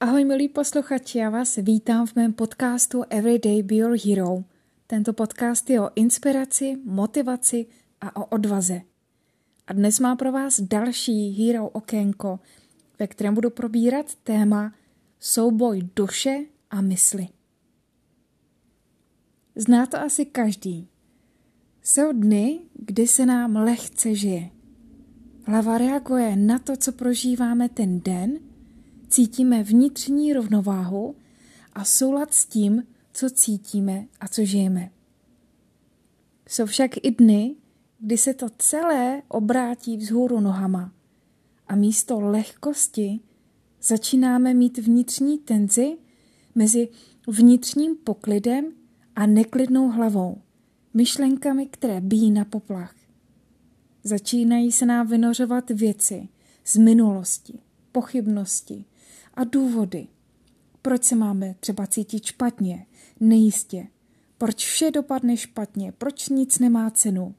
Ahoj milí posluchači, já vás vítám v mém podcastu Everyday be your hero. Tento podcast je o inspiraci, motivaci a o odvaze. A dnes mám pro vás další hero okénko, ve kterém budu probírat téma souboj duše a mysli. Zná to asi každý. Jsou dny, kdy se nám lehce žije. Hlava reaguje na to, co prožíváme ten den, cítíme vnitřní rovnováhu a soulad s tím, co cítíme a co žijeme. Jsou však i dny, kdy se to celé obrátí vzhůru nohama a místo lehkosti začínáme mít vnitřní tenzi mezi vnitřním poklidem a neklidnou hlavou, myšlenkami, které bijí na poplach. Začínají se nám vynořovat věci z minulosti, pochybnosti a důvody, proč se máme třeba cítit špatně, nejistě, proč vše dopadne špatně, proč nic nemá cenu.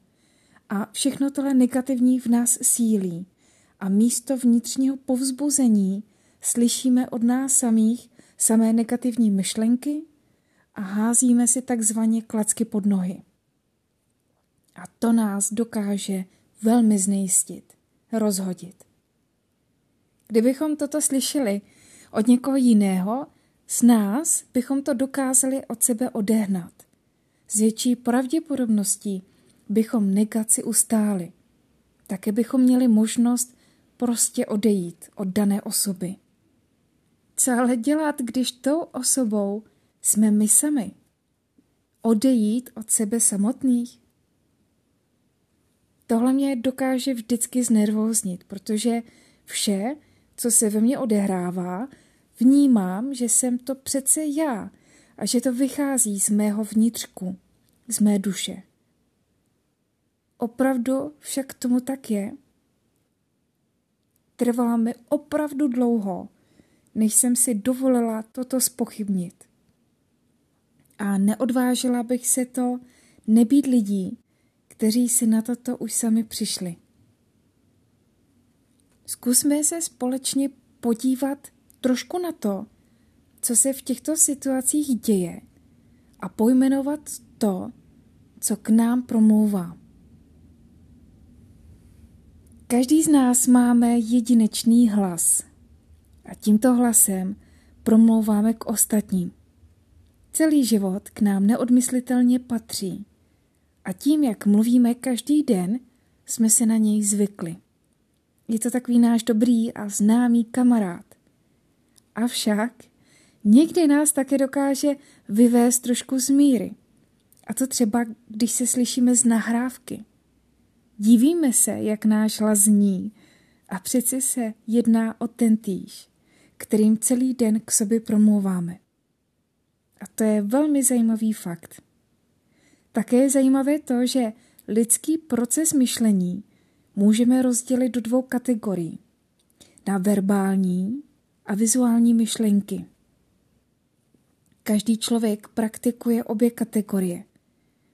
A všechno tohle negativní v nás sílí a místo vnitřního povzbuzení slyšíme od nás samých samé negativní myšlenky a házíme si takzvaně klacky pod nohy. A to nás dokáže velmi znejistit, rozhodit. Kdybychom toto slyšeli od někoho jiného, s nás bychom to dokázali od sebe odehnat. S větší pravděpodobností bychom negaci ustáli. Také bychom měli možnost prostě odejít od dané osoby. Co ale dělat, když tou osobou jsme my sami? Odejít od sebe samotných? Tohle mě dokáže vždycky znervóznit, protože vše, co se ve mně odehrává, vnímám, že jsem to přece já a že to vychází z mého vnitřku, z mé duše. Opravdu však tomu tak je. Trvalo mi opravdu dlouho, než jsem si dovolila toto zpochybnit. A neodvážila bych se to nebýt lidí, kteří si na toto už sami přišli. Zkusme se společně podívat trošku na to, co se v těchto situacích děje a pojmenovat to, co k nám promlouvá. Každý z nás máme jedinečný hlas a tímto hlasem promlouváme k ostatním. Celý život k nám neodmyslitelně patří a tím, jak mluvíme každý den, jsme se na něj zvykli. Je to takový náš dobrý a známý kamarád. Avšak někdy nás také dokáže vyvést trošku z míry. A to třeba, když se slyšíme z nahrávky. Divíme se, jak náš hlas zní a přeci se jedná o tentýž, kterým celý den k sobě promlouváme. A to je velmi zajímavý fakt. Také je zajímavé to, že lidský proces myšlení můžeme rozdělit do dvou kategorií. Na verbální a vizuální myšlenky. Každý člověk praktikuje obě kategorie.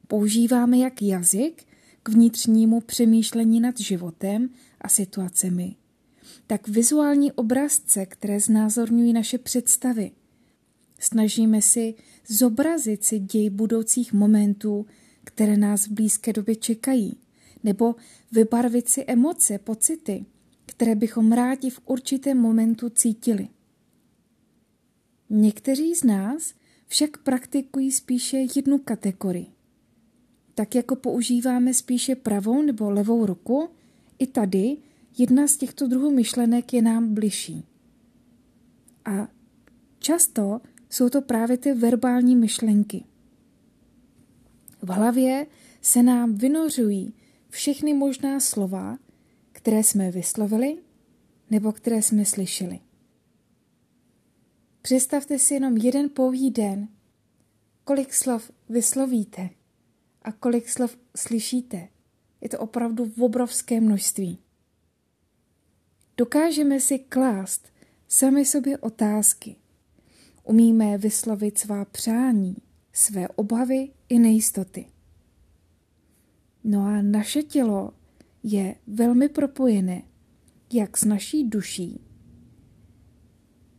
Používáme jak jazyk k vnitřnímu přemýšlení nad životem a situacemi, tak vizuální obrazce, které znázorňují naše představy. Snažíme si zobrazit si děj budoucích momentů, které nás v blízké době čekají, nebo vybarvit si emoce, pocity, které bychom rádi v určitém momentu cítili. Někteří z nás však praktikují spíše jednu kategorii. Tak jako používáme spíše pravou nebo levou ruku, i tady jedna z těchto druhů myšlenek je nám bližší. A často jsou to právě ty verbální myšlenky. V hlavě se nám vynořují všechny možná slova, které jsme vyslovili nebo které jsme slyšeli. Představte si jenom jeden pouhý den, kolik slov vyslovíte a kolik slov slyšíte. Je to opravdu obrovské množství. Dokážeme si klást sami sobě otázky. Umíme vyslovit svá přání, své obavy i nejistoty. No a naše tělo je velmi propojené, jak s naší duší,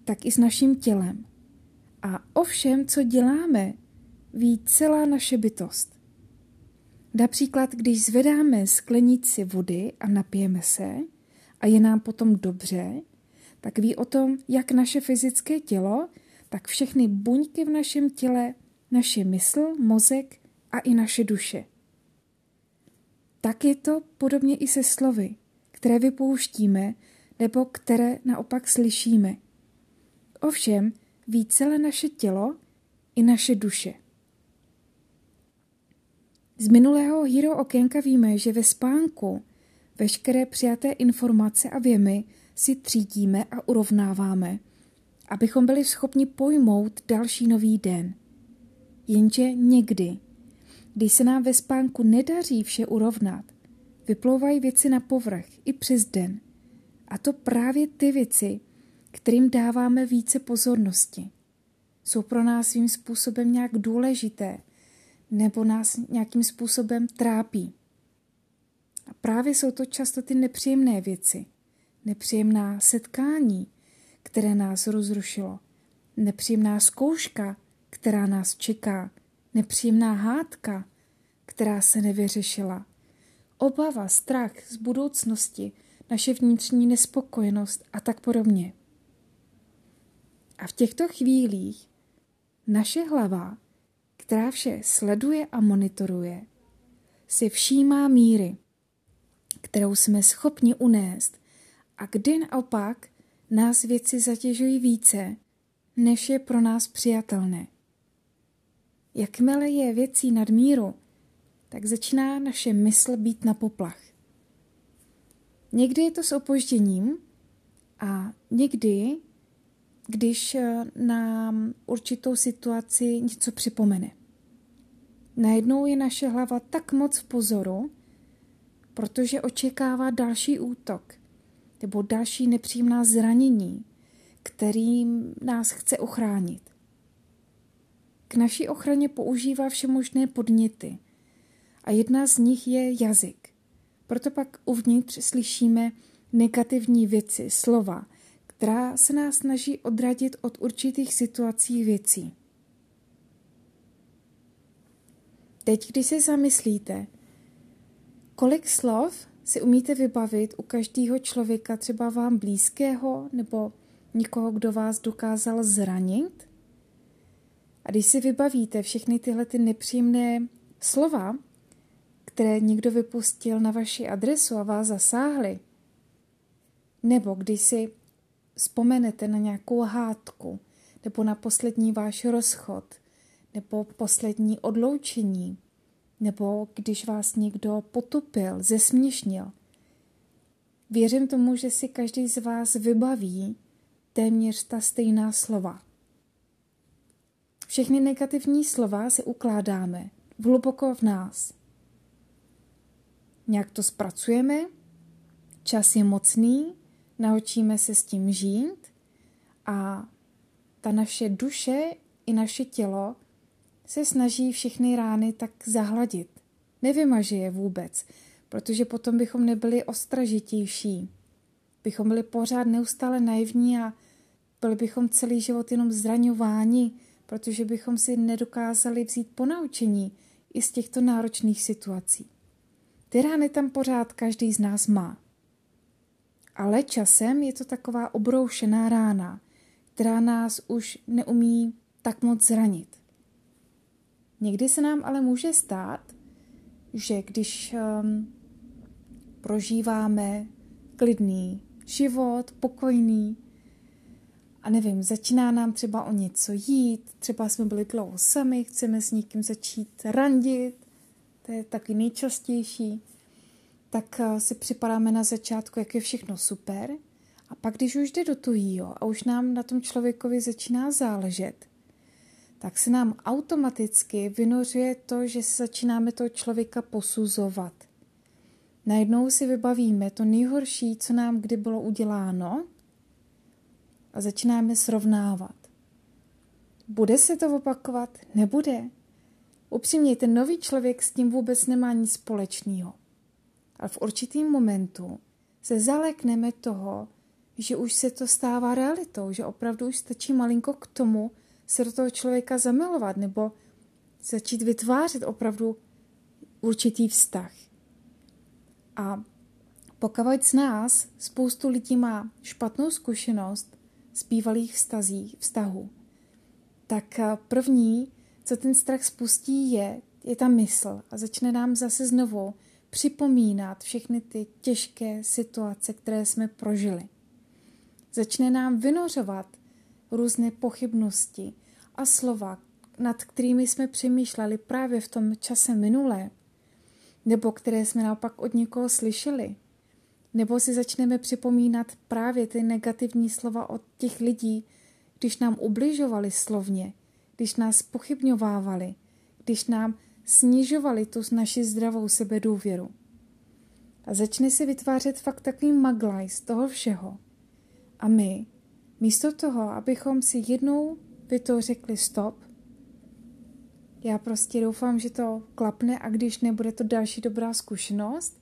tak i s naším tělem. A o všem, co děláme, ví celá naše bytost. Například, když zvedáme sklenici vody a napijeme se a je nám potom dobře, tak ví o tom, jak naše fyzické tělo, tak všechny buňky v našem těle, naše mysl, mozek a i naše duše. Tak je to podobně i se slovy, které vypouštíme nebo které naopak slyšíme. Ovšem ví celé naše tělo i naše duše. Z minulého Hero okénka víme, že ve spánku veškeré přijaté informace a věmy si třídíme a urovnáváme, abychom byli schopni pojmout další nový den. Jenže někdy, když se nám ve spánku nedaří vše urovnat, vyplouvají věci na povrch i přes den. A to právě ty věci, kterým dáváme více pozornosti. Jsou pro nás svým způsobem nějak důležité nebo nás nějakým způsobem trápí. A právě jsou to často ty nepříjemné věci, nepříjemná setkání, které nás rozrušilo, nepříjemná zkouška, která nás čeká, nepříjemná hádka, která se nevyřešila, obava, strach z budoucnosti, naše vnitřní nespokojenost a tak podobně. A v těchto chvílích naše hlava, která vše sleduje a monitoruje, si všímá míry, kterou jsme schopni unést a kdy naopak nás věci zatěžují více, než je pro nás přijatelné. Jakmile je věcí nadmíru, tak začíná naše mysl být na poplach. Někdy je to s opožděním a někdy, když nám určitou situaci něco připomene. Najednou je naše hlava tak moc v pozoru, protože očekává další útok nebo další nepříjemná zranění, kterým nás chce ochránit. K naší ochraně používá všemožné podněty a jedna z nich je jazyk. Proto pak uvnitř slyšíme negativní věci, slova, která se nás snaží odradit od určitých situací věcí. Teď, když se zamyslíte, kolik slov si umíte vybavit u každého člověka, třeba vám blízkého nebo někoho, kdo vás dokázal zranit? A když si vybavíte všechny tyhle ty nepříjemné slova, které někdo vypustil na vaši adresu a vás zasáhly, nebo když si vzpomenete na nějakou hádku, nebo na poslední váš rozchod, nebo poslední odloučení, nebo když vás někdo potopil, zesměšnil. Věřím tomu, že si každý z vás vybaví téměř ta stejná slova. Všechny negativní slova si ukládáme hluboko v nás. Nějak to zpracujeme, čas je mocný, naučíme se s tím žít a ta naše duše i naše tělo se snaží všechny rány tak zahladit. Nevymaže je vůbec, protože potom bychom nebyli ostražitější. Bychom byli pořád neustále naivní a byli bychom celý život jenom zraňováni, protože bychom si nedokázali vzít ponaučení i z těchto náročných situací. Ty rány tam pořád každý z nás má. Ale časem je to taková obroušená rána, která nás už neumí tak moc zranit. Někdy se nám ale může stát, že když prožíváme klidný život, pokojný, a nevím, začíná nám třeba o něco jít, třeba jsme byli dlouho sami, chceme s někým začít randit, to je taky nejčastější, tak si připadáme na začátku, jak je všechno super. A pak, když už jde do tujího a už nám na tom člověkovi začíná záležet, tak se nám automaticky vynořuje to, že se začínáme toho člověka posuzovat. Najednou si vybavíme to nejhorší, co nám kdy bylo uděláno a začínáme srovnávat. Bude se to opakovat? Nebude. Upřímně, ten nový člověk s tím vůbec nemá nic společného. Ale v určitém momentu se zalekneme toho, že už se to stává realitou, že opravdu už stačí malinko k tomu se do toho člověka zamilovat nebo začít vytvářet opravdu určitý vztah. A pokud z nás spoustu lidí má špatnou zkušenost z bývalých vztahů, tak první, co ten strach spustí, je ta mysl a začne nám zase znovu připomínat všechny ty těžké situace, které jsme prožili. Začne nám vynořovat různé pochybnosti a slova, nad kterými jsme přemýšleli právě v tom čase minulé, nebo které jsme naopak od někoho slyšeli. Nebo si začneme připomínat právě ty negativní slova od těch lidí, když nám ubližovali slovně, když nás pochybňovávali, když nám snižovali tu naši zdravou sebedůvěru. A začne se vytvářet fakt takový maglaj z toho všeho. A my, místo toho, abychom si jednou by to řekli stop, já prostě doufám, že to klapne a když nebude to další dobrá zkušenost,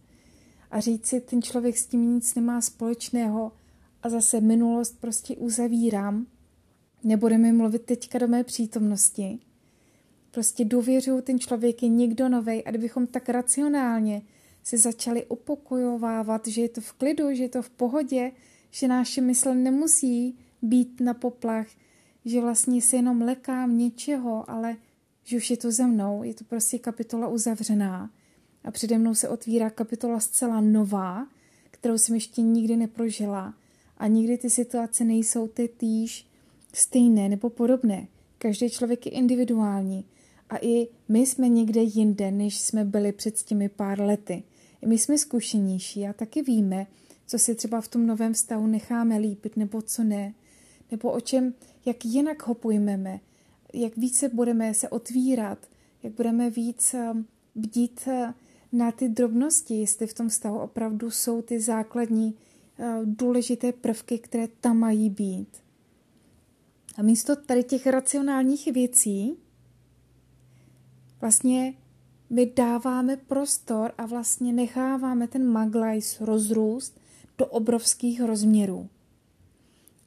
a říct si, ten člověk s tím nic nemá společného a zase minulost prostě uzavírám, nebudeme mluvit teďka do mé přítomnosti. Prostě důvěřuju, ten člověk je někdo novej a kdybychom tak racionálně se začali upokojovávat, že je to v klidu, že je to v pohodě, že naše mysl nemusí být na poplach, že vlastně se jenom lekám něčeho, ale že už je to za mnou, je to prostě kapitola uzavřená. A přede mnou se otvírá kapitola zcela nová, kterou jsem ještě nikdy neprožila. A nikdy ty situace nejsou tytíž stejné nebo podobné. Každý člověk je individuální. A i my jsme někde jinde, než jsme byli před těmi pár lety. I my jsme zkušenější a taky víme, co si třeba v tom novém vztahu necháme líbit nebo co ne. Nebo o čem, jak jinak ho pojmeme, jak více budeme se otvírat, jak budeme víc bdít na ty drobnosti, jestli v tom vztahu opravdu jsou ty základní důležité prvky, které tam mají být. A místo tady těch racionálních věcí vlastně my dáváme prostor a vlastně necháváme ten maglajs rozrůst do obrovských rozměrů.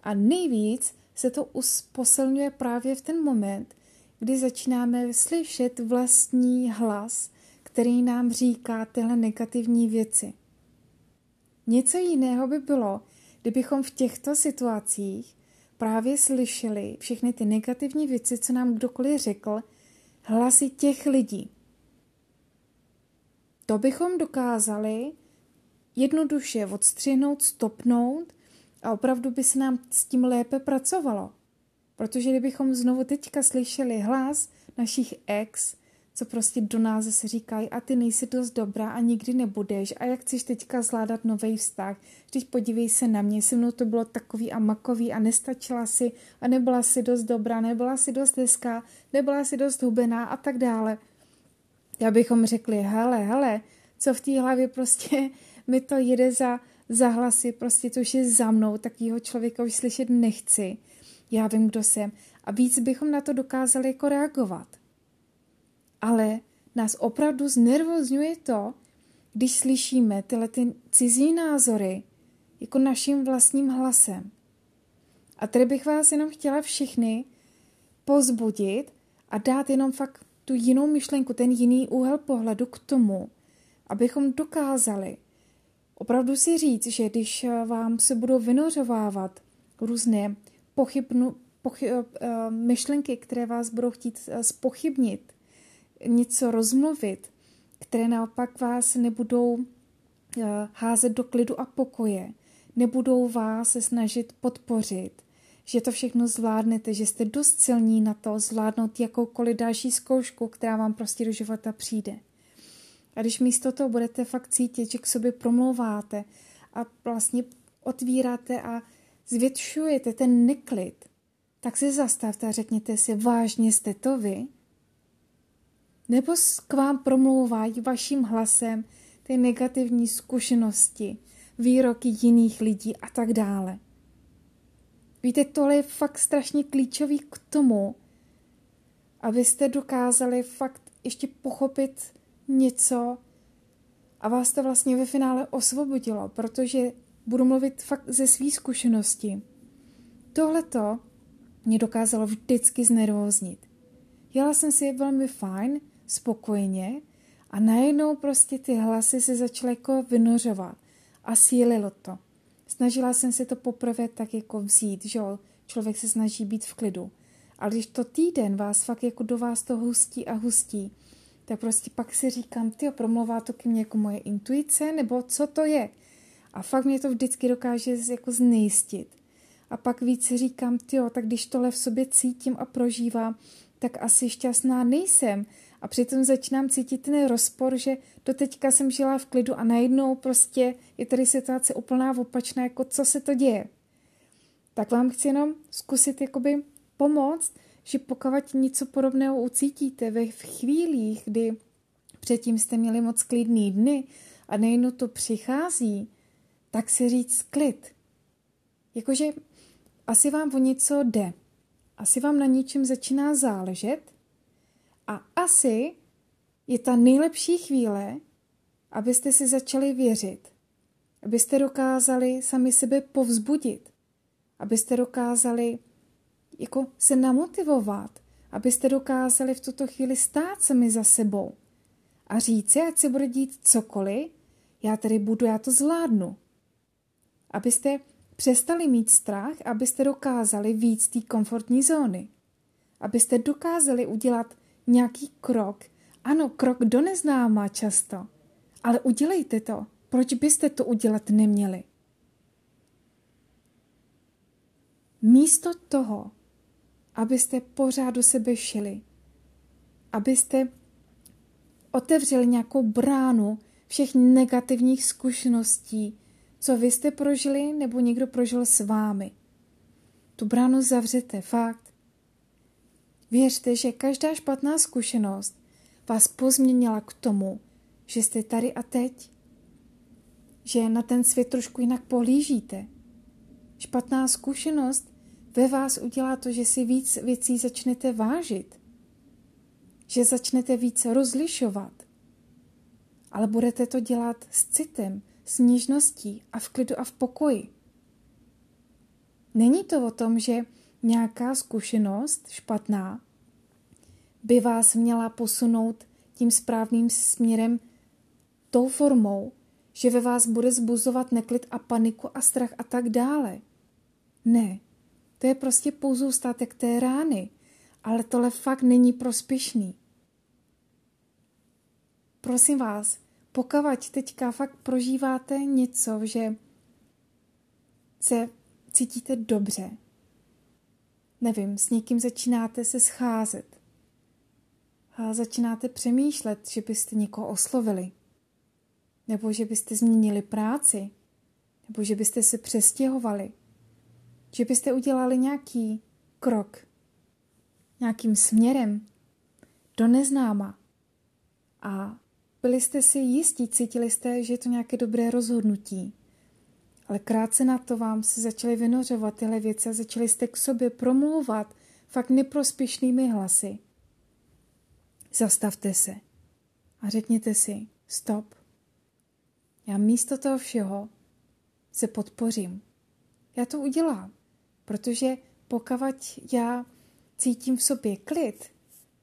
A nejvíc se to posilňuje právě v ten moment, kdy začínáme slyšet vlastní hlas, který nám říká tyhle negativní věci. Něco jiného by bylo, kdybychom v těchto situacích právě slyšeli všechny ty negativní věci, co nám kdokoliv řekl, hlasy těch lidí. To bychom dokázali jednoduše odstřihnout, stopnout a opravdu by se nám s tím lépe pracovalo. Protože kdybychom znovu teďka slyšeli hlas našich ex, co prostě do nás zase říkají a ty nejsi dost dobrá a nikdy nebudeš a jak chceš teďka zvládat nový vztah, když podívej se na mě, se mnou to bylo takový a makový a nestačila si a nebyla si dost dobrá, nebyla si dost hezká, nebyla si dost hubená a tak dále. Já bychom řekli, hele, co v té hlavě prostě mi to jede za hlasy, prostě to už je za mnou, takovýho člověka už slyšet nechci. Já vím, kdo jsem. A víc bychom na to dokázali jako reagovat. Ale nás opravdu znervozňuje to, když slyšíme tyhle ty cizí názory jako naším vlastním hlasem. A tady bych vás jenom chtěla všechny pozbudit a dát jenom fakt tu jinou myšlenku, ten jiný úhel pohledu k tomu, abychom dokázali opravdu si říct, že když vám se budou vynořovávat různé myšlenky, které vás budou chtít zpochybnit, něco rozmluvit, které naopak vás nebudou házet do klidu a pokoje, nebudou vás snažit podpořit, že to všechno zvládnete, že jste dost silní na to zvládnout jakoukoliv další zkoušku, která vám prostě do života přijde. A když místo toho budete fakt cítit, že k sobě promlouváte a vlastně otvíráte a zvětšujete ten neklid, tak se zastavte a řekněte si, vážně jste to vy? Nebo k vám promlouvají vaším hlasem ty negativní zkušenosti, výroky jiných lidí a tak dále. Víte, tohle je fakt strašně klíčový k tomu, abyste dokázali fakt ještě pochopit něco a vás to vlastně ve finále osvobodilo, protože budu mluvit fakt ze své zkušenosti. Tohleto mě dokázalo vždycky znervóznit. Jela jsem si je velmi fajn, spokojeně a najednou prostě ty hlasy se začaly jako vynořovat a sílilo to. Snažila jsem se to poprvé tak jako vzít, že člověk se snaží být v klidu. Ale když to týden vás fakt jako do vás to hustí a hustí, tak prostě pak si říkám, tyjo, promluvá to ke mně jako moje intuice, nebo co to je? A fakt mě to vždycky dokáže jako znejistit. A pak víc si říkám, tyjo, tak když tohle v sobě cítím a prožívám, tak asi šťastná nejsem. A přitom začínám cítit ten rozpor, že doteďka jsem žila v klidu a najednou prostě je tady situace úplná opačná, jako co se to děje. Tak vám chci jenom zkusit jakoby pomoct, že pokud něco podobného ucítíte ve chvílích, kdy předtím jste měli moc klidný dny a najednou to přichází, tak si říct klid. Jakože asi vám o něco jde, asi vám na něčem začíná záležet a asi je ta nejlepší chvíle, abyste si začali věřit, abyste dokázali sami sebe povzbudit, abyste dokázali jako se namotivovat, abyste dokázali v tuto chvíli stát sami za sebou a říct si, ať se bude dít cokoliv, já tady budu, já to zvládnu. Abyste přestali mít strach, abyste dokázali vyjít z té komfortní zóny. Abyste dokázali udělat nějaký krok, ano, krok do neznáma často, ale udělejte to, proč byste to udělat neměli. Místo toho, abyste pořád do sebe šili, abyste otevřeli nějakou bránu všech negativních zkušeností, co vy jste prožili nebo někdo prožil s vámi. Tu bránu zavřete, fakt. Věřte, že každá špatná zkušenost vás pozměnila k tomu, že jste tady a teď, že na ten svět trošku jinak pohlížíte. Špatná zkušenost ve vás udělá to, že si víc věcí začnete vážit, že začnete víc rozlišovat, ale budete to dělat s citem, s něžností a v klidu a v pokoji. Není to o tom, že nějaká zkušenost špatná by vás měla posunout tím správným směrem tou formou, že ve vás bude zbuzovat neklid a paniku a strach a tak dále. Ne, to je prostě pozůstatek té rány, ale tohle fakt není prospěšný. Prosím vás, pokud teďka fakt prožíváte něco, že se cítíte dobře, nevím, s někým začínáte se scházet a začínáte přemýšlet, že byste někoho oslovili, nebo že byste změnili práci, nebo že byste se přestěhovali, že byste udělali nějaký krok, nějakým směrem do neznáma a byli jste si jistí, cítili jste, že je to nějaké dobré rozhodnutí. Ale krátce na to vám se začaly vynořovat tyhle věci a začali jste k sobě promlouvat fakt neprospěšnými hlasy. Zastavte se a řekněte si stop. Já místo toho všeho se podpořím. Já to udělám, protože pokud já cítím v sobě klid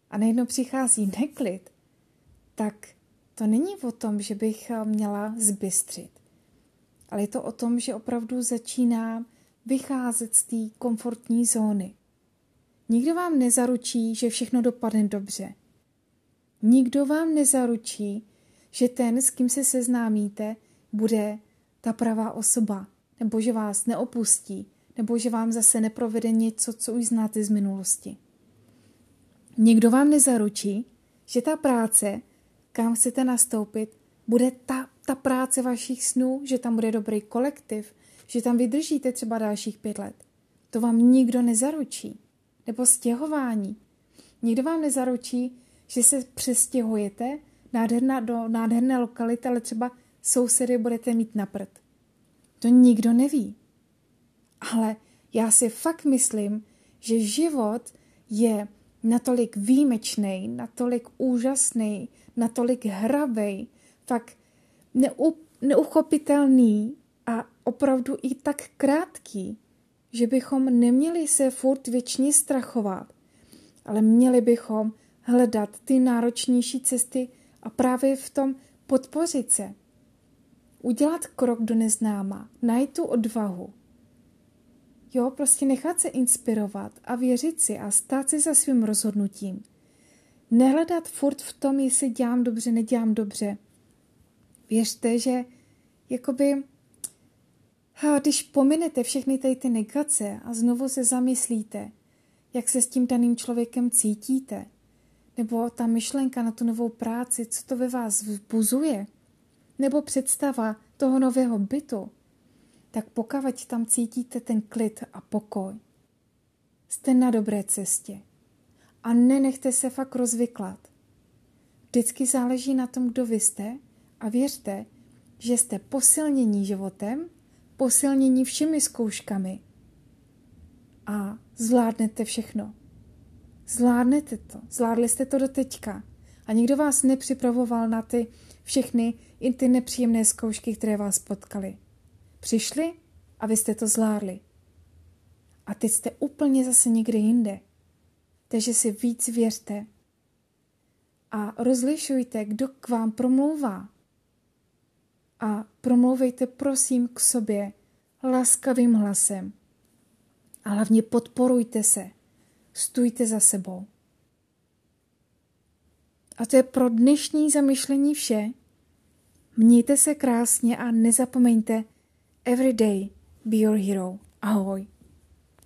a najednou přichází neklid, tak to není o tom, že bych měla zbystřit, ale je to o tom, že opravdu začínám vycházet z té komfortní zóny. Nikdo vám nezaručí, že všechno dopadne dobře. Nikdo vám nezaručí, že ten, s kým se seznámíte, bude ta pravá osoba, nebo že vás neopustí, nebo že vám zase neprovede něco, co už znáte z minulosti. Nikdo vám nezaručí, že ta práce, kam chcete nastoupit, bude ta práce vašich snů, že tam bude dobrý kolektiv, že tam vydržíte třeba dalších 5 let. To vám nikdo nezaručí. Nebo stěhování. Nikdo vám nezaručí, že se přestěhujete do nádherné lokality, ale třeba sousedy budete mít na prd. To nikdo neví. Ale já si fakt myslím, že život je natolik výjimečnej, natolik úžasný, natolik hravej, fakt neuchopitelný a opravdu i tak krátký, že bychom neměli se furt věčně strachovat, ale měli bychom hledat ty náročnější cesty a právě v tom podpořit se. Udělat krok do neznáma, najít tu odvahu. Jo, prostě nechat se inspirovat a věřit si a stát si za svým rozhodnutím. Nehledat furt v tom, jestli dělám dobře, nedělám dobře. Věřte, že jakoby, když pominete všechny tady ty negace a znovu se zamyslíte, jak se s tím daným člověkem cítíte, nebo ta myšlenka na tu novou práci, co to ve vás vzbuzuje, nebo představa toho nového bytu, tak pokud tam cítíte ten klid a pokoj, jste na dobré cestě a nenechte se fakt rozvyklat. Vždycky záleží na tom, kdo vy jste a věřte, že jste posilnění životem, posilnění všemi zkouškami a zvládnete všechno. Zvládnete to, zvládli jste to do teďka a nikdo vás nepřipravoval na ty všechny i ty nepříjemné zkoušky, které vás potkaly. Přišli a vy jste to zvládli. A teď jste úplně zase někde jinde. Takže si víc věřte a rozlišujte, kdo k vám promlouvá. A promlouvejte prosím k sobě laskavým hlasem. A hlavně podporujte se. Stůjte za sebou. A to je pro dnešní zamyšlení vše. Mějte se krásně a nezapomeňte Everyday be your hero. Ahoj.